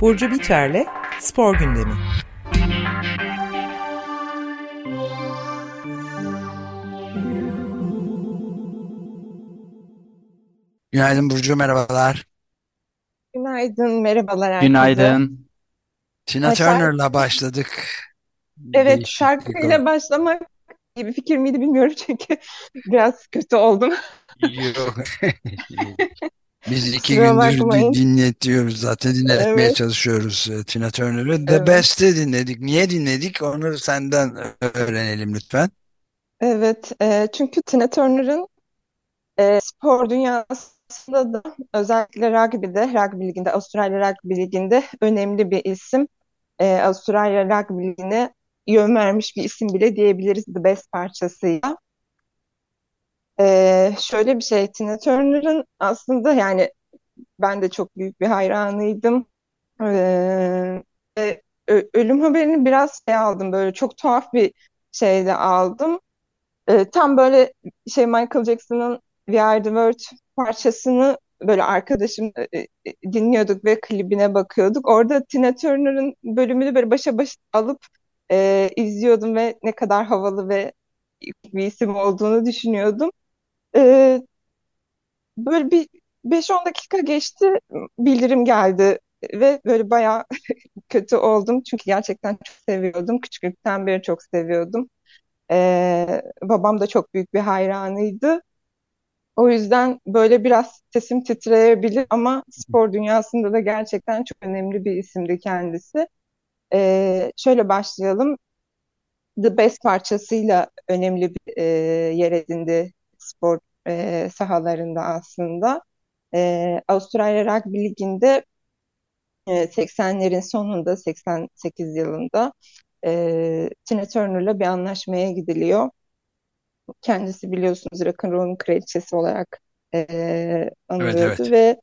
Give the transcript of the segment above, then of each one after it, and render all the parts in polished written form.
Burcu Biçer'le Spor Gündemi. Günaydın Burcu, merhabalar. Günaydın, merhabalar herkese. Günaydın. Tina Turner'la başladık. Evet, değişik şarkıyla başlamak gibi bir fikir miydi bilmiyorum çünkü biraz kötü oldum. Yok. Biz iki gündür dinletiyoruz zaten, dinletmeye çalışıyoruz Tina Turner'ı. The Best'i dinledik. Niye dinledik? Onu senden öğrenelim lütfen. Evet, çünkü Tina Turner'ın spor dünyasında da özellikle rugby liginde, Avustralya Rugby Ligi'nde önemli bir isim. Avustralya Rugby Ligi'ne yön vermiş bir isim bile diyebiliriz The Best parçasıyla. Şöyle bir şey, Tina Turner'ın aslında yani ben de çok büyük bir hayranıydım. Ölüm haberini biraz aldım, böyle çok tuhaf bir şeyde aldım. Tam böyle şey, Michael Jackson'ın We Are the World parçasını böyle arkadaşım dinliyorduk ve klibine bakıyorduk. Orada Tina Turner'ın bölümünü böyle başa baş alıp izliyordum ve ne kadar havalı ve bir isim olduğunu düşünüyordum. Böyle bir 5-10 dakika geçti, bildirim geldi ve böyle bayağı kötü oldum. Çünkü gerçekten çok seviyordum. Küçüklükten beri çok seviyordum. Babam da çok büyük bir hayranıydı. O yüzden böyle biraz sesim titreyebilir ama spor dünyasında da gerçekten çok önemli bir isimdi kendisi. Şöyle başlayalım. The Best parçasıyla önemli bir yer edindi spor sahalarında aslında. Avustralya Rugby Ligi'nde 80'lerin sonunda, 88 yılında Tina Turner'la bir anlaşmaya gidiliyor. Kendisi biliyorsunuz rock'n'roll'un kraliçesi olarak anılıyordu ve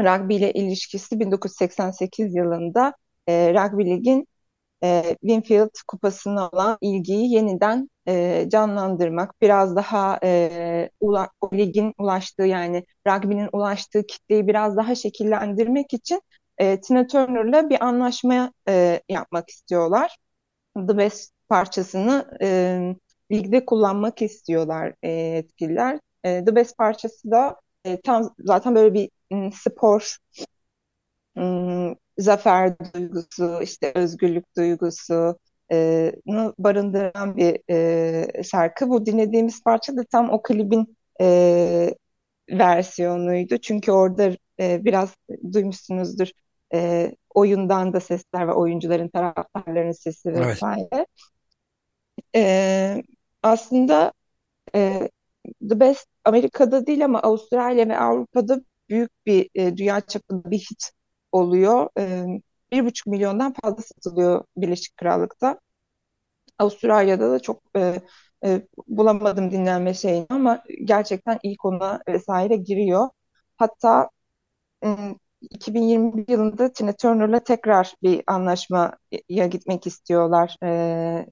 rugby ile ilişkisi 1988 yılında Rugby Lig'in Winfield Kupası'na olan ilgiyi yeniden canlandırmak, biraz daha ligin ulaştığı, yani rugby'nin ulaştığı kitleyi biraz daha şekillendirmek için Tina Turner'la bir anlaşma yapmak istiyorlar. The Best parçasını ligde kullanmak istiyorlar yetkililer. The Best parçası da tam zaten böyle bir spor zafer duygusu, işte özgürlük duygusunu barındıran bir şarkı. Bu dinlediğimiz parça da tam o klibin versiyonuydu. Çünkü orada biraz duymuşsunuzdur oyundan da sesler ve oyuncuların, taraftarların sesi vesaire. Aslında The Best Amerika'da değil ama Avustralya ve Avrupa'da büyük bir dünya çapında bir hit oluyor. 1,5 milyondan fazla satılıyor Birleşik Krallık'ta. Avustralya'da da çok bulamadım dinlenme şeyini ama gerçekten ilk ona vesaire giriyor. Hatta 2021 yılında Tina Turner'la tekrar bir anlaşmaya gitmek istiyorlar.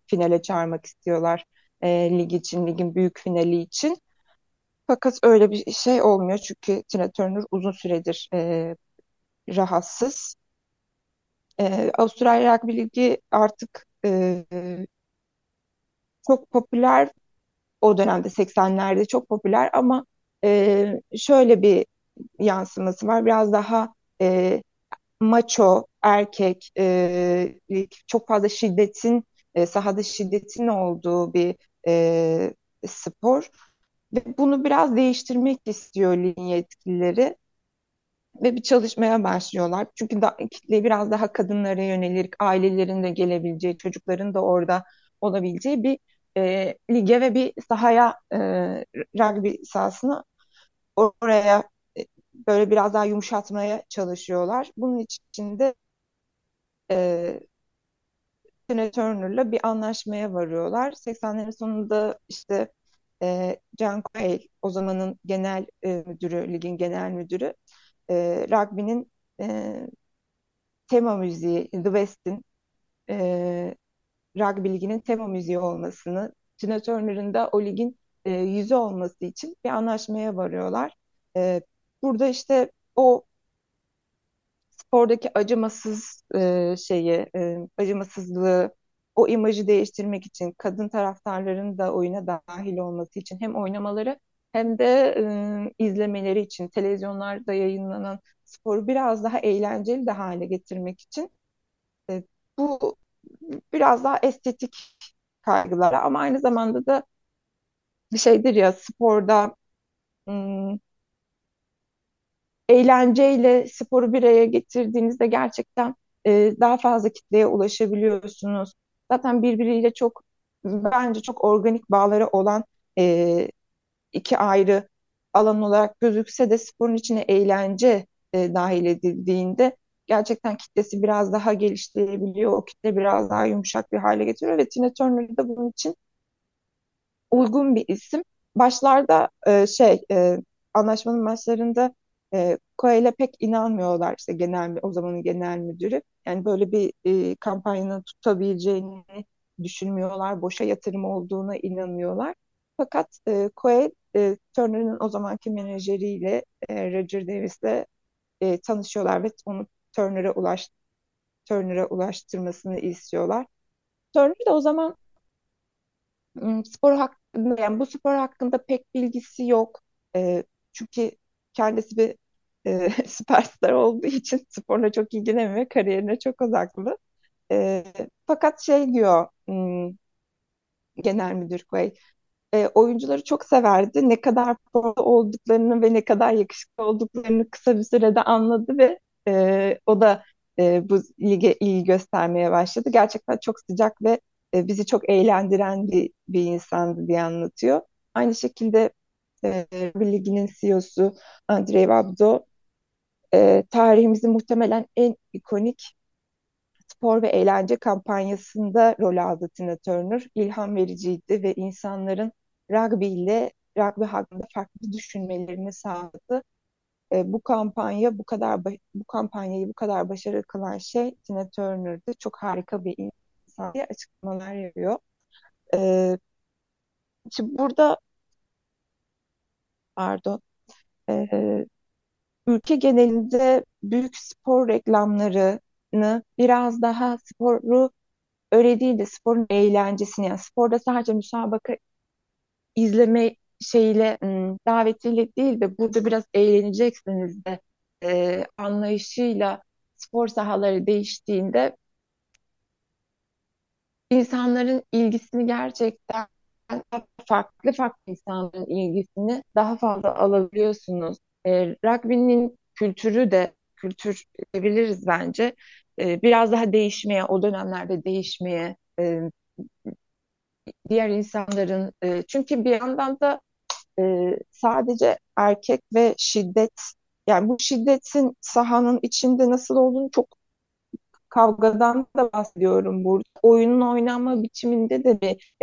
Finale çağırmak istiyorlar lig için, ligin büyük finali için. Fakat öyle bir şey olmuyor çünkü Tina Turner uzun süredir rahatsız. Avustralya Rugby Ligi artık çok popüler, o dönemde 80'lerde çok popüler ama şöyle bir yansıması var. Biraz daha maço, erkek, çok fazla şiddetin, sahada şiddetin olduğu bir spor. Ve bunu biraz değiştirmek istiyor ligin yetkilileri. Ve bir çalışmaya başlıyorlar. Çünkü kitleyi biraz daha kadınlara yönelik, ailelerin de gelebileceği, çocukların da orada olabileceği bir lige ve bir sahaya, rugby sahasına, oraya böyle biraz daha yumuşatmaya çalışıyorlar. Bunun için de Tina Turner'la bir anlaşmaya varıyorlar. 80'lerin sonunda işte John Quayle, o zamanın genel müdürü, ligin genel müdürü, rugby'nin tema müziği, The Best'in rugby liginin tema müziği olmasını, Tina Turner'ın da o ligin yüzü olması için bir anlaşmaya varıyorlar. Burada işte o spordaki acımasızlığı, o imajı değiştirmek için, kadın taraftarların da oyuna dahil olması için, hem oynamaları hem de izlemeleri için, televizyonlarda yayınlanan sporu biraz daha eğlenceli de hale getirmek için bu biraz daha estetik kaygılara, ama aynı zamanda da bir şeydir ya, sporda eğlenceyle sporu bir araya getirdiğinizde gerçekten daha fazla kitleye ulaşabiliyorsunuz. Zaten birbiriyle bence çok organik bağları olan iki ayrı alan olarak gözükse de sporun içine eğlence dahil edildiğinde gerçekten kitlesi biraz daha geliştirebiliyor. O kitle biraz daha yumuşak bir hale getiriyor ve Tina Turner da bunun için uygun bir isim. Başlarda anlaşmanın başlarında Quayle'e pek inanmıyorlar, işte o zamanın genel müdürü. Yani böyle bir kampanyanın tutabileceğini düşünmüyorlar. Boşa yatırım olduğuna inanıyorlar. Fakat Quayle, Turner'ın o zamanki menajeriyle Roger Davis'le tanışıyorlar ve onu Turner'a ulaştırmasını istiyorlar. Turner de o zaman bu spor hakkında pek bilgisi yok. Çünkü kendisi bir süperstar olduğu için sporla çok ilgilenmiyor, kariyerine çok odaklı. Fakat diyor genel müdür Quayle, oyuncuları çok severdi. Ne kadar sporlu olduklarını ve ne kadar yakışıklı olduklarını kısa bir sürede anladı ve o da bu lige iyi göstermeye başladı. Gerçekten çok sıcak ve bizi çok eğlendiren bir insandı diye anlatıyor. Aynı şekilde bir liginin CEO'su Andrei Vabdo, tarihimizin muhtemelen en ikonik spor ve eğlence kampanyasında rol aldı Tina Turner. İlham vericiydi ve insanların rugby hakkında farklı düşünmelerini sağladı. Bu kampanyayı bu kadar başarılı kılan şey Tina Turner'dı. Çok harika bir insan diye açıklamalar yapıyor. Şimdi burada ülke genelinde büyük spor reklamlarını biraz daha sporu öyle değil de sporun eğlencesini, yani sporda sadece müsabaka izleme davetiyle değil de burada biraz eğleneceksiniz de anlayışıyla spor sahaları değiştiğinde insanların ilgisini gerçekten farklı insanların ilgisini daha fazla alabiliyorsunuz. Rugby'nin kültür diyebiliriz bence. Biraz daha değişmeye, o dönemlerde değişmeye, diğer insanların çünkü bir yandan da sadece erkek ve şiddet, yani bu şiddetin sahanın içinde nasıl olduğunu, çok kavgadan da bahsediyorum burada. Oyunun oynanma biçiminde de bir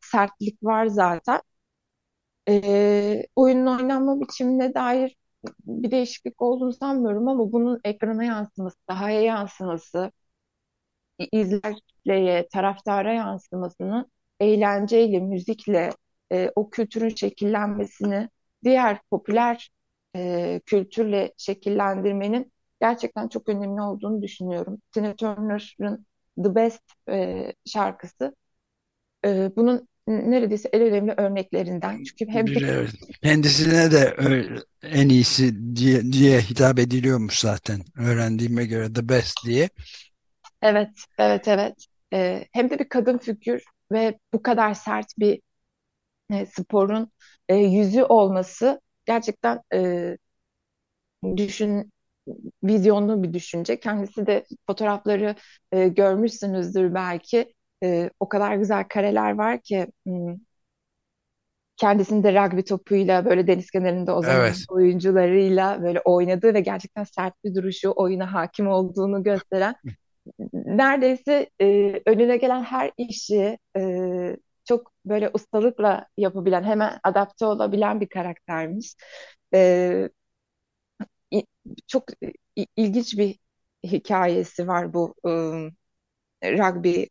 sertlik var zaten. Oyunun oynanma biçimine dair bir değişiklik olduğunu sanmıyorum, ama bunun ekrana yansıması, sahaya yansıması, izleyiciye, taraftara yansımasının eğlenceyle, müzikle o kültürün şekillenmesini diğer popüler kültürle şekillendirmenin gerçekten çok önemli olduğunu düşünüyorum. Tina Turner'ın The Best şarkısı bunun neredeyse en önemli örneklerinden. Çünkü hem kendisine de en iyisi diye hitap ediliyormuş zaten. Öğrendiğime göre The Best diye. Evet. Hem de bir kadın figür ve bu kadar sert bir sporun yüzü olması gerçekten vizyonlu bir düşünce. Kendisi de fotoğrafları görmüşsünüzdür belki. O kadar güzel kareler var ki, kendisinin de rugby topuyla böyle deniz kenarında o zaman oyuncularıyla böyle oynadığı ve gerçekten sert bir duruşu, oyuna hakim olduğunu gösteren, neredeyse önüne gelen her işi çok böyle ustalıkla yapabilen, hemen adapte olabilen bir karaktermiş. Çok ilginç bir hikayesi var bu rugby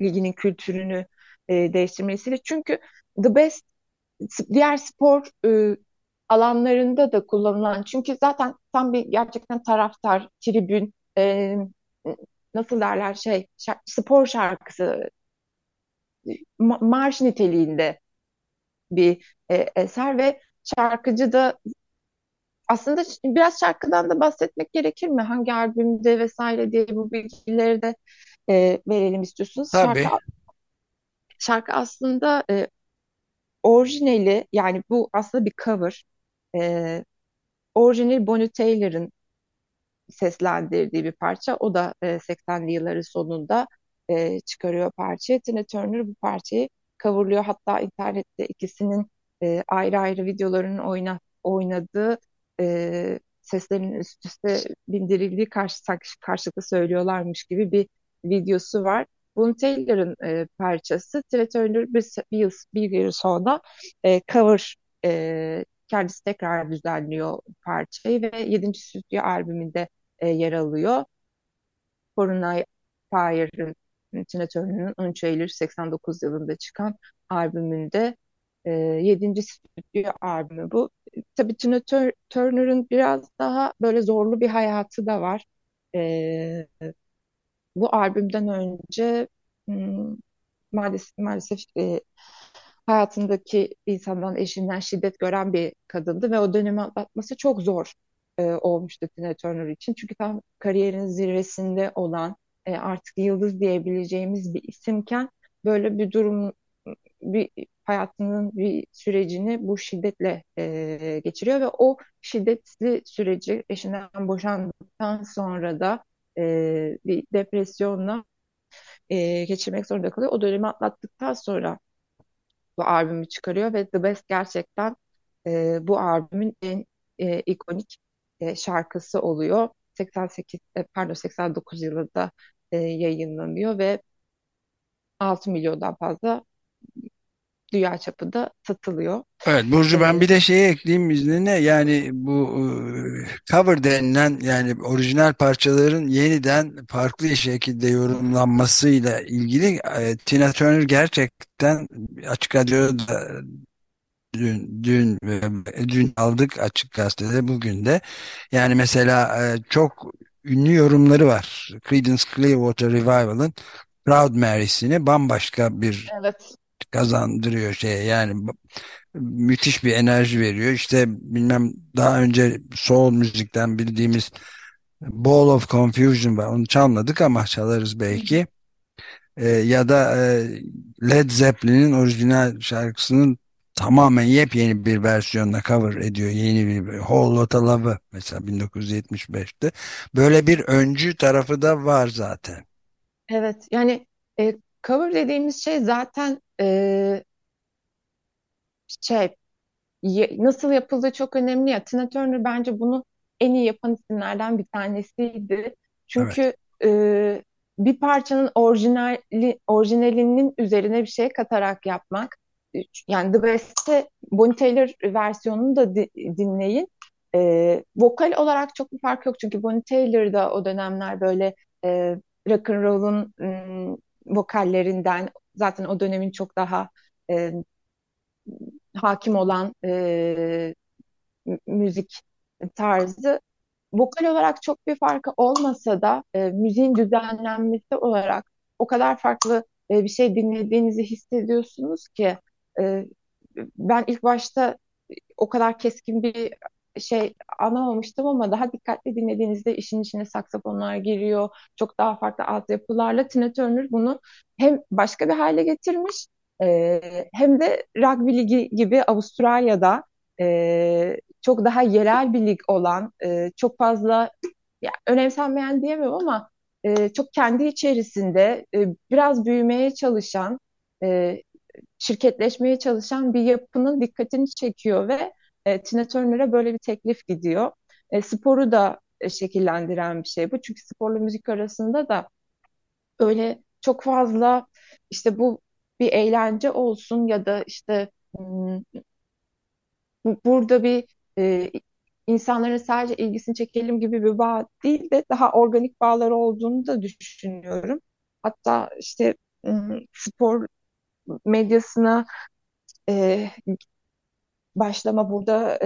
liginin kültürünü değiştirmesiyle. Çünkü The Best diğer spor alanlarında da kullanılan, çünkü zaten tam bir gerçekten taraftar, tribün, nasıl derler spor şarkısı, marş niteliğinde bir eser ve şarkıcı da aslında biraz şarkıdan da bahsetmek gerekir mi? Hangi albümde vesaire diye bu bilgileri de verelim istiyorsunuz. Tabii. Şarkı aslında orijinali, yani bu aslında bir cover. Orijinal Bonnie Taylor'ın seslendirdiği bir parça. O da 80'li yılların sonunda çıkarıyor parçayı. Tina Turner bu parçayı coverlıyor. Hatta internette ikisinin ayrı ayrı videolarının oynadığı seslerin üst üste bindirildiği karşılıklı söylüyorlarmış gibi bir videosu var. Bunun Taylor'ın parçası. Tina Turner bir yıl sonra cover kendisi tekrar düzenliyor parçayı ve 7. stüdyo albümünde yer alıyor. Corona Fire'ın, Tina Turner'ın 13 Eylül 89 yılında çıkan albümünde 7. stüdyo albümü bu. Tabii Tina Turner'ın biraz daha böyle zorlu bir hayatı da var. Bu albümden önce maalesef hayatındaki insandan, eşinden şiddet gören bir kadındı ve o dönemi atlatması çok zor olmuştu Tina Turner için. Çünkü tam kariyerinin zirvesinde olan, artık yıldız diyebileceğimiz bir isimken böyle bir durum, bir hayatının bir sürecini bu şiddetle geçiriyor ve o şiddetli süreci eşinden boşandıktan sonra da bir depresyonla geçirmek zorunda kalıyor. O dönemi atlattıktan sonra bu albümü çıkarıyor ve The Best gerçekten bu albümün en ikonik şarkısı oluyor. 89 yılında yayınlanıyor ve 6 milyondan fazla dünya çapında satılıyor. Evet Burcu, ben bir de şeyi ekleyeyim izninle. Yani bu cover denilen, yani orijinal parçaların yeniden farklı şekilde yorumlanmasıyla ilgili Tina Turner gerçekten Açık Radyo'da dün aldık, Açık Gazete'de bugün de. Yani mesela çok ünlü yorumları var. Creedence Clearwater Revival'ın Proud Mary'sini bambaşka bir kazandırıyor yani müthiş bir enerji veriyor. İşte bilmem, daha önce soul müzikten bildiğimiz Ball of Confusion var. Onu çalmadık ama çalarız belki. Ya da Led Zeppelin'in orijinal şarkısının tamamen yepyeni bir versiyonla cover ediyor. Yeni bir Whole Lotta Love'ı mesela 1975'te. Böyle bir öncü tarafı da var zaten. Evet, yani cover dediğimiz şey zaten nasıl yapıldığı çok önemli ya. Tina Turner bence bunu en iyi yapan isimlerden bir tanesiydi. Çünkü bir parçanın orijinalinin üzerine bir şey katarak yapmak. Yani The Best'te Bonnie Taylor versiyonunu da dinleyin. Vokal olarak çok bir fark yok. Çünkü Bonnie Taylor da o dönemler böyle rock'n'roll'un vokallerinden, zaten o dönemin çok daha hakim olan müzik tarzı. Vokal olarak çok bir farkı olmasa da müziğin düzenlenmesi olarak o kadar farklı bir şey dinlediğinizi hissediyorsunuz ki ben ilk başta o kadar keskin bir şey anlamamıştım ama daha dikkatli dinlediğinizde işin içine saksafonlar giriyor. Çok daha farklı altyapılarla Tina Turner bunu hem başka bir hale getirmiş hem de rugby ligi gibi Avustralya'da çok daha yerel bir lig olan, çok fazla önemsenmeyen diyemem ama çok kendi içerisinde biraz büyümeye çalışan, şirketleşmeye çalışan bir yapının dikkatini çekiyor ve Tina Turner'a böyle bir teklif gidiyor. Sporu da şekillendiren bir şey bu. Çünkü sporla müzik arasında da öyle çok fazla işte bu bir eğlence olsun ya da işte burada bir insanların sadece ilgisini çekelim gibi bir bağ değil de daha organik bağlar olduğunu da düşünüyorum. Hatta işte spor medyasına başlama burada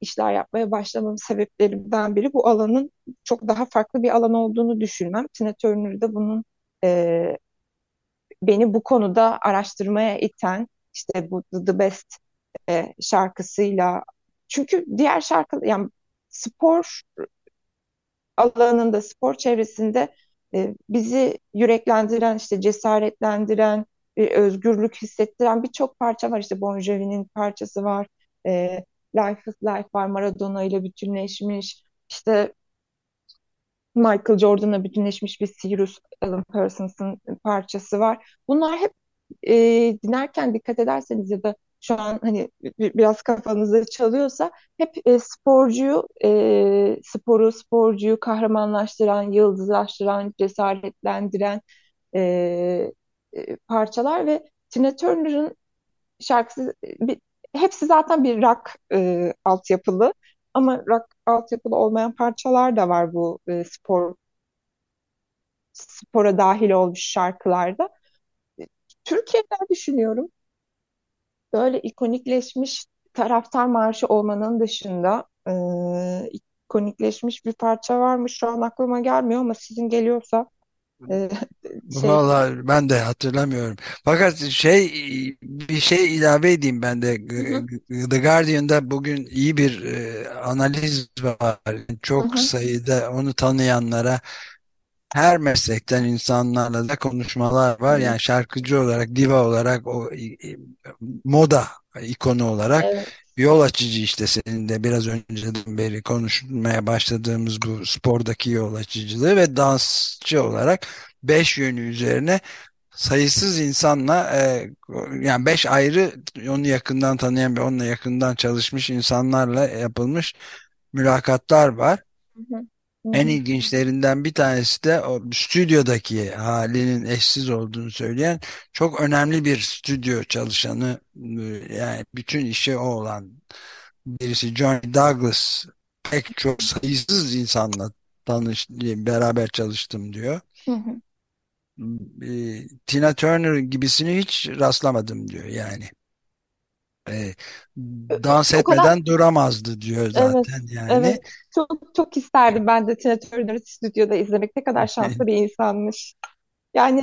işler yapmaya başlamam sebeplerimden biri bu alanın çok daha farklı bir alan olduğunu düşünmem. Tina Turner'ı da bunun beni bu konuda araştırmaya iten, işte bu The Best şarkısıyla, çünkü diğer şarkı, yani spor alanında, spor çevresinde bizi yüreklendiren, işte cesaretlendiren, özgürlük hissettiren birçok parça var. İşte Bon Jovi'nin parçası var, Life is Life var, Maradona ile bütünleşmiş, işte Michael Jordan'la bütünleşmiş bir Sirius, Alan Parsons'ın parçası var. Bunlar hep dinlerken dikkat ederseniz ya da şu an hani biraz kafanızda çalıyorsa hep sporcuyu kahramanlaştıran, yıldızlaştıran, cesaretlendiren parçalar ve Tina Turner'ın şarkısı hepsi zaten bir rock altyapılı, ama rock altyapılı olmayan parçalar da var bu spora dahil olmuş şarkılarda. Türkiye'den düşünüyorum. Böyle ikonikleşmiş taraftar marşı olmanın dışında ikonikleşmiş bir parça var mı? Şu an aklıma gelmiyor ama sizin geliyorsa. Vallahi ben de hatırlamıyorum. Fakat bir şey ilave edeyim ben de. Hı-hı. The Guardian'da bugün iyi bir analiz var. Çok Hı-hı. sayıda onu tanıyanlara, her meslekten insanlarla da konuşmalar var. Yani şarkıcı olarak, diva olarak, o moda ikonu olarak, evet, yol açıcı, işte senin de biraz önceden beri konuşmaya başladığımız bu spordaki yol açıcılığı ve dansçı olarak 5 yönü üzerine sayısız insanla, yani 5 ayrı onu yakından tanıyan ve onunla yakından çalışmış insanlarla yapılmış mülakatlar var. Hı hı. En ilginçlerinden bir tanesi de o stüdyodaki halinin eşsiz olduğunu söyleyen çok önemli bir stüdyo çalışanı, yani bütün işi o olan birisi, Johnny Douglas, pek çok sayısız insanla beraber çalıştım diyor. Tina Turner gibisini hiç rastlamadım diyor yani. Dans etmeden duramazdı diyor zaten, evet, yani. Evet. Çok isterdim ben de Tina Turner'ı stüdyoda izlemek, ne kadar şanslı bir insanmış. Yani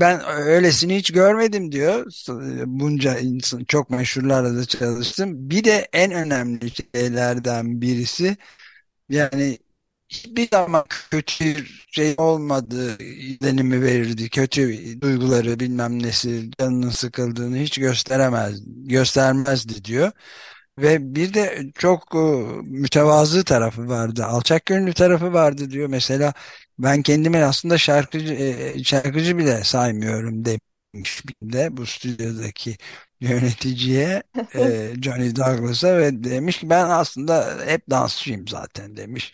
ben öylesini hiç görmedim diyor. Bunca insan, çok meşhurlarla da çalıştım. Bir de en önemli şeylerden birisi, yani hiçbir zaman kötü şey olmadığı izlenimi verirdi. Kötü duyguları, bilmem nesi, canının sıkıldığını hiç göstermezdi diyor. Ve bir de çok mütevazı tarafı vardı. Alçak gönüllü tarafı vardı diyor. Mesela ben kendimi aslında şarkıcı bile saymıyorum demiş bir de bu stüdyodaki yöneticiye, Johnny Douglas'a, ve demiş ki ben aslında hep dansçıyım zaten demiş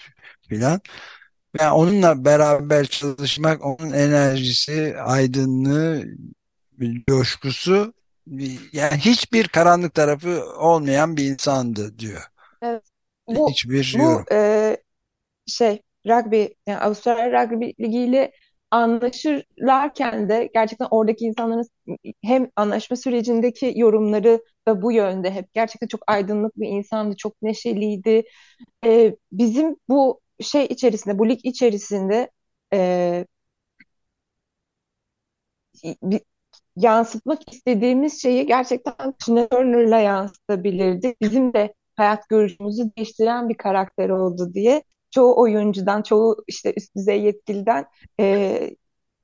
filan. Yani onunla beraber çalışmak, onun enerjisi, aydınlığı, coşkusu, yani hiçbir karanlık tarafı olmayan bir insandı diyor. Evet. Rugby, yani Avustralya Rugby Ligi ile anlaşırlarken de gerçekten oradaki insanların hem anlaşma sürecindeki yorumları da bu yönde hep. Gerçekten çok aydınlık bir insandı, çok neşeliydi. Bizim bu içerisinde, bu lig içerisinde yansıtmak istediğimiz şeyi gerçekten Tina Turner'la yansıtabilirdi. Bizim de hayat görüşümüzü değiştiren bir karakter oldu diye çoğu oyuncudan, çoğu işte üst düzey yetkiliden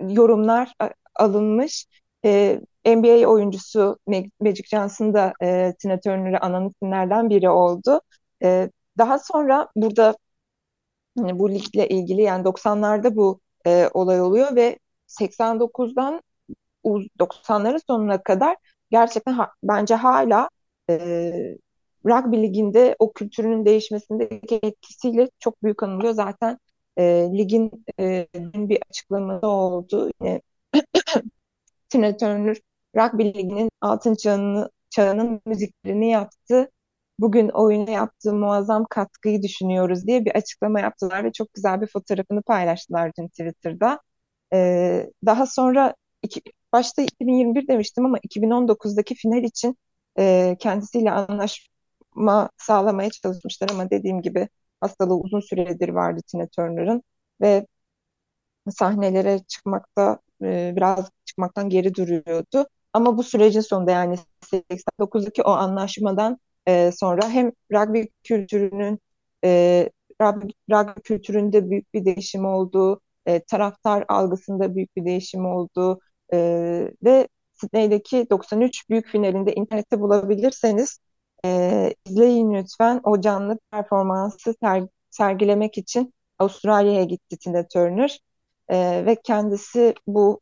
yorumlar alınmış. NBA oyuncusu Magic Johnson da Tina Turner'ı anan isimlerden biri oldu. Daha sonra burada bu ligle ilgili, yani 90'larda bu olay oluyor ve 89'dan 90'ların sonuna kadar gerçekten bence hala rugby liginde o kültürünün değişmesindeki etkisiyle çok büyük anılıyor. Zaten ligin bir açıklaması oldu. Yine Tina Turner rugby liginin altın çağının müziklerini yaptı. Bugün oyuna yaptığı muazzam katkıyı düşünüyoruz diye bir açıklama yaptılar ve çok güzel bir fotoğrafını paylaştılar dün Twitter'da. Daha sonra başta 2021 demiştim ama 2019'daki final için kendisiyle anlaşma sağlamaya çalışmışlar ama dediğim gibi hastalığı uzun süredir vardı Tina Turner'ın ve sahnelere çıkmakta biraz çıkmaktan geri duruyordu. Ama bu sürecin sonunda yani 89'daki o anlaşmadan sonra hem rugby kültüründe büyük bir değişim oldu, taraftar algısında büyük bir değişim oldu ve Sydney'deki 93 büyük finalinde internette bulabilirseniz izleyin lütfen. O canlı performansı sergilemek için Avustralya'ya gitti Tina Turner ve kendisi bu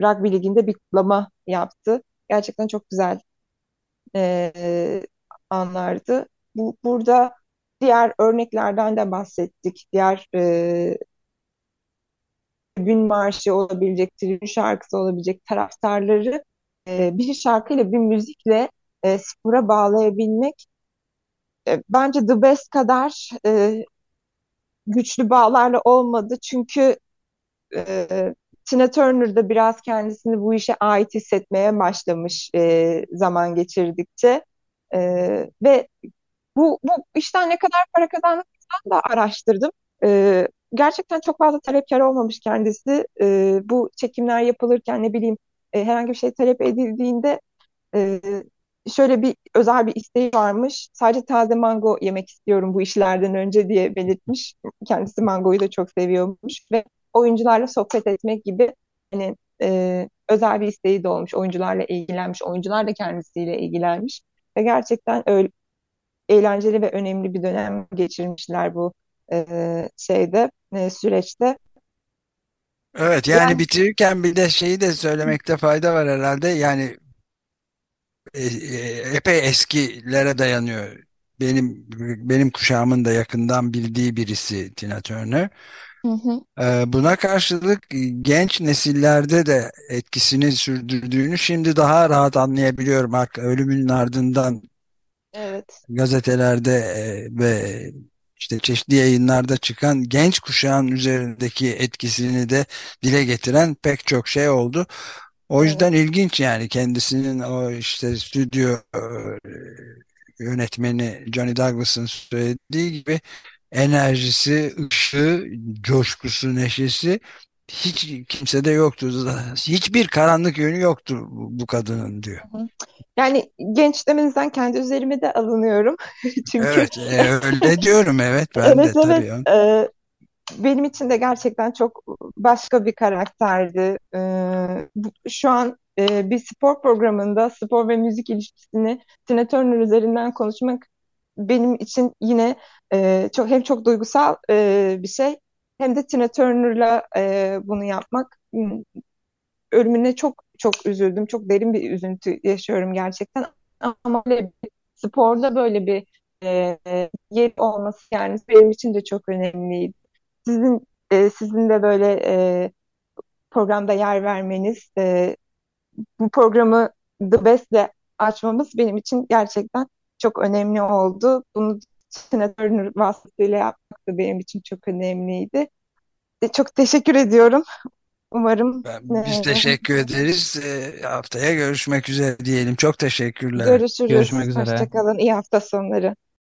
rugby liginde bir kutlama yaptı. Gerçekten çok güzel anlardı. Burada diğer örneklerden de bahsettik. Diğer gün marşı olabilecek, tribün şarkısı olabilecek taraftarları bir şarkıyla, bir müzikle spora bağlayabilmek bence The Best kadar güçlü bağlarla olmadı. Çünkü Tina Turner da biraz kendisini bu işe ait hissetmeye başlamış zaman geçirdikçe ve bu işten ne kadar para kazandığını da araştırdım. Gerçekten çok fazla talepkar olmamış kendisi. Bu çekimler yapılırken ne bileyim herhangi bir şey talep edildiğinde şöyle bir özel bir isteği varmış. Sadece taze mango yemek istiyorum bu işlerden önce diye belirtmiş. Kendisi mangoyu da çok seviyormuş ve oyuncularla sohbet etmek gibi hani özel bir isteği de olmuş. Oyuncularla ilgilenmiş, oyuncular da kendisiyle ilgilenmiş ve gerçekten öyle eğlenceli ve önemli bir dönem geçirmişler bu süreçte. Evet yani bitirirken bir de şeyi de söylemekte fayda var herhalde. Yani epey eskilere dayanıyor. Benim kuşağımın da yakından bildiği birisi Tina Turner. Hı hı. Buna karşılık genç nesillerde de etkisini sürdürdüğünü şimdi daha rahat anlayabiliyorum. Ölümünün ardından evet. Gazetelerde ve işte çeşitli yayınlarda çıkan genç kuşağın üzerindeki etkisini de dile getiren pek çok şey oldu. O yüzden evet. İlginç yani kendisinin o işte stüdyo yönetmeni Johnny Douglas'ın söylediği gibi enerjisi, ışığı, coşkusu, neşesi hiç kimsede yoktu. Hiçbir karanlık yönü yoktu bu kadının diyor. Yani genç demenizden kendi üzerime de alınıyorum. Çünkü... Evet öyle diyorum evet ben evet, de tabii. Evet. Benim için de gerçekten çok başka bir karakterdi. Şu an bir spor programında spor ve müzik ilişkisini Tina Turner üzerinden konuşmak benim için yine hem çok duygusal bir şey hem de Tina Turner'la bunu yapmak. Ölümüne çok çok üzüldüm. Çok derin bir üzüntü yaşıyorum gerçekten. Ama böyle bir, sporda böyle bir yer olması yani benim için de çok önemliydi. Sizin de böyle programda yer vermeniz, bu programı The Best'le açmamız benim için gerçekten çok önemli oldu. Bunu Tina Turner vasıtasıyla yapmak da benim için çok önemliydi. Çok teşekkür ediyorum. Umarım... Biz teşekkür ederiz. Haftaya görüşmek üzere diyelim. Çok teşekkürler. Görüşürüz. Görüşmek üzere. Hoşçakalın. İyi hafta sonları.